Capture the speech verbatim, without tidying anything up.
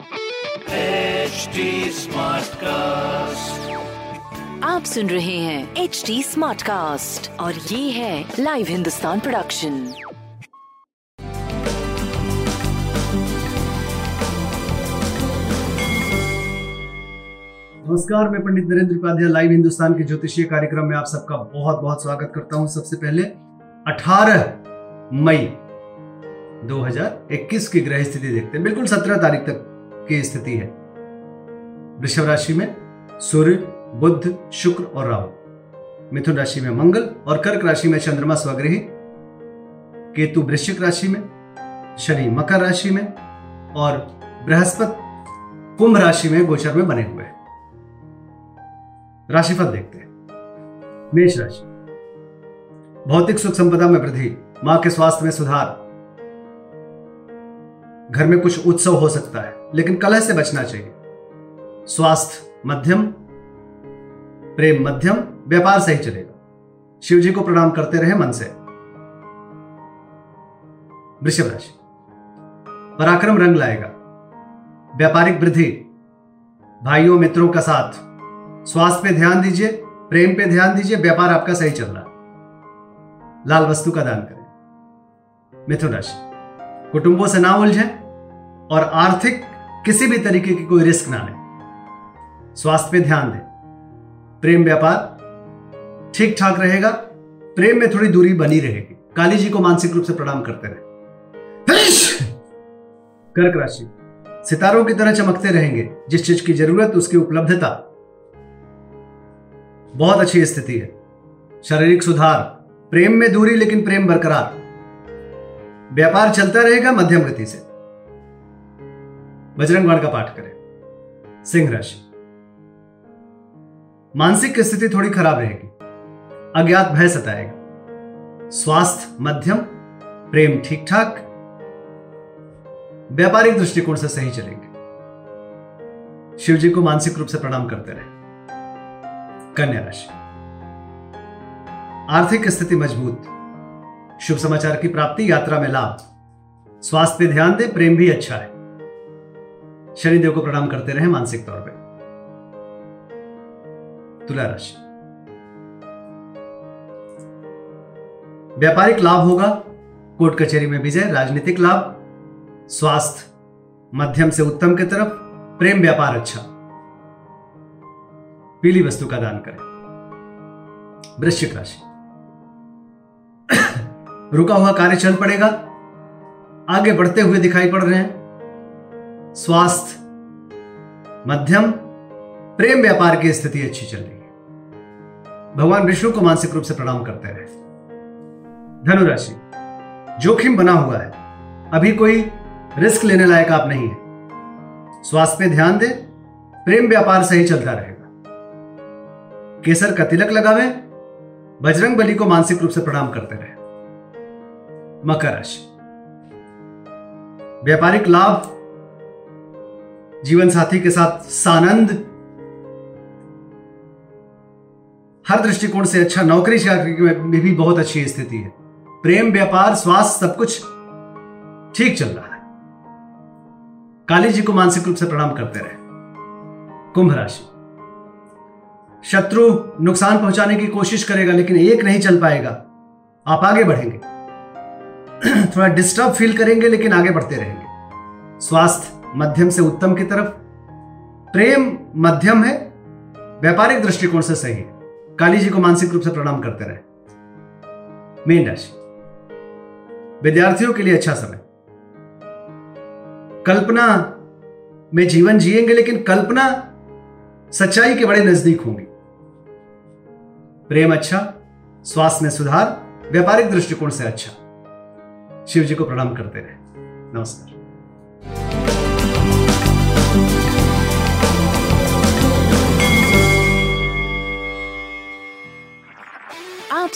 HD Smartcast, आप सुन रहे हैं एचडी स्मार्टकास्ट और ये है लाइव हिंदुस्तान प्रोडक्शन। नमस्कार, मैं पंडित नरेंद्र उपाध्याय लाइव हिंदुस्तान के ज्योतिषीय कार्यक्रम में आप सबका बहुत बहुत स्वागत करता हूँ। सबसे पहले अठारह मई दो हज़ार इक्कीस की ग्रह स्थिति देखते हैं। बिल्कुल सत्रह तारीख तक की स्थिति है। वृषभ राशि में सूर्य, बुध, शुक्र और राहु। मिथुन राशि में मंगल और कर्क राशि में चंद्रमा स्वग्रही। केतु वृश्चिक राशि में, शनि मकर राशि में और बृहस्पति कुंभ राशि में गोचर में बने हुए हैं। राशिफल देखते हैं। मेष राशि, भौतिक सुख संपदा में वृद्धि, मां के स्वास्थ्य में सुधार, घर में कुछ उत्सव हो सकता है लेकिन कलह से बचना चाहिए। स्वास्थ्य मध्यम, प्रेम मध्यम, व्यापार सही चलेगा। शिव जी को प्रणाम करते रहे मन से। वृषभ राशि, पराक्रम रंग लाएगा, व्यापारिक वृद्धि, भाइयों मित्रों का साथ। स्वास्थ्य पे ध्यान दीजिए, प्रेम पे ध्यान दीजिए, व्यापार आपका सही चल रहा है। लाल वस्तु का दान करें। मिथुन राशि, कुटुंबों से ना उलझें और आर्थिक किसी भी तरीके की कोई रिस्क ना लें। स्वास्थ्य पे ध्यान दें। प्रेम व्यापार ठीक ठाक रहेगा, प्रेम में थोड़ी दूरी बनी रहेगी। काली जी को मानसिक रूप से प्रणाम करते रहें। कर्क राशि, सितारों की तरह चमकते रहेंगे, जिस चीज की जरूरत उसकी उपलब्धता। बहुत अच्छी स्थिति है। शारीरिक सुधार, प्रेम में दूरी लेकिन प्रेम बरकरार, व्यापार चलता रहेगा मध्यम गति से। बजरंग बाण का पाठ करें। सिंह राशि, मानसिक स्थिति थोड़ी खराब रहेगी, अज्ञात भय सताएगा। स्वास्थ्य मध्यम, प्रेम ठीक ठाक, व्यापारिक दृष्टिकोण से सही चलेंगे। शिव जी को मानसिक रूप से प्रणाम करते रहें। कन्या राशि, आर्थिक स्थिति मजबूत, शुभ समाचार की प्राप्ति, यात्रा में लाभ। स्वास्थ्य पे ध्यान दें, प्रेम भी अच्छा है। शनिदेव को प्रणाम करते रहें मानसिक तौर पे। तुला राशि, व्यापारिक लाभ होगा, कोर्ट कचहरी में विजय, राजनीतिक लाभ। स्वास्थ्य मध्यम से उत्तम की तरफ, प्रेम व्यापार अच्छा। पीली वस्तु का दान करें। वृश्चिक राशि, रुका हुआ कार्य चल पड़ेगा, आगे बढ़ते हुए दिखाई पड़ रहे हैं। स्वास्थ्य मध्यम, प्रेम व्यापार की स्थिति अच्छी चल रही है। भगवान विष्णु को मानसिक रूप से प्रणाम करते रहे। धनुराशि, जोखिम बना हुआ है, अभी कोई रिस्क लेने लायक आप नहीं है। स्वास्थ्य पे ध्यान दें, प्रेम व्यापार सही चलता रहेगा। केसर का तिलक लगावे, बजरंग बली को मानसिक रूप से प्रणाम करते रहे। मकर राशि, व्यापारिक लाभ, जीवन साथी के साथ सानंद, हर दृष्टिकोण से अच्छा। नौकरी में भी बहुत अच्छी स्थिति है। प्रेम व्यापार स्वास्थ्य सब कुछ ठीक चल रहा है। काली जी को मानसिक रूप से प्रणाम करते रहे। कुंभ राशि, शत्रु नुकसान पहुंचाने की कोशिश करेगा लेकिन एक नहीं चल पाएगा। आप आगे बढ़ेंगे, थोड़ा डिस्टर्ब फील करेंगे लेकिन आगे बढ़ते रहेंगे। स्वास्थ्य मध्यम से उत्तम की तरफ, प्रेम मध्यम है, व्यापारिक दृष्टिकोण से सही है। काली जी को मानसिक रूप से प्रणाम करते रहे। मीन राशि, विद्यार्थियों के लिए अच्छा समय, कल्पना में जीवन जिएंगे लेकिन कल्पना सच्चाई के बड़े नजदीक होंगे। प्रेम अच्छा, स्वास्थ्य में सुधार, व्यापारिक दृष्टिकोण से अच्छा। शिव जी को प्रणाम करते रहे। नमस्कार। आप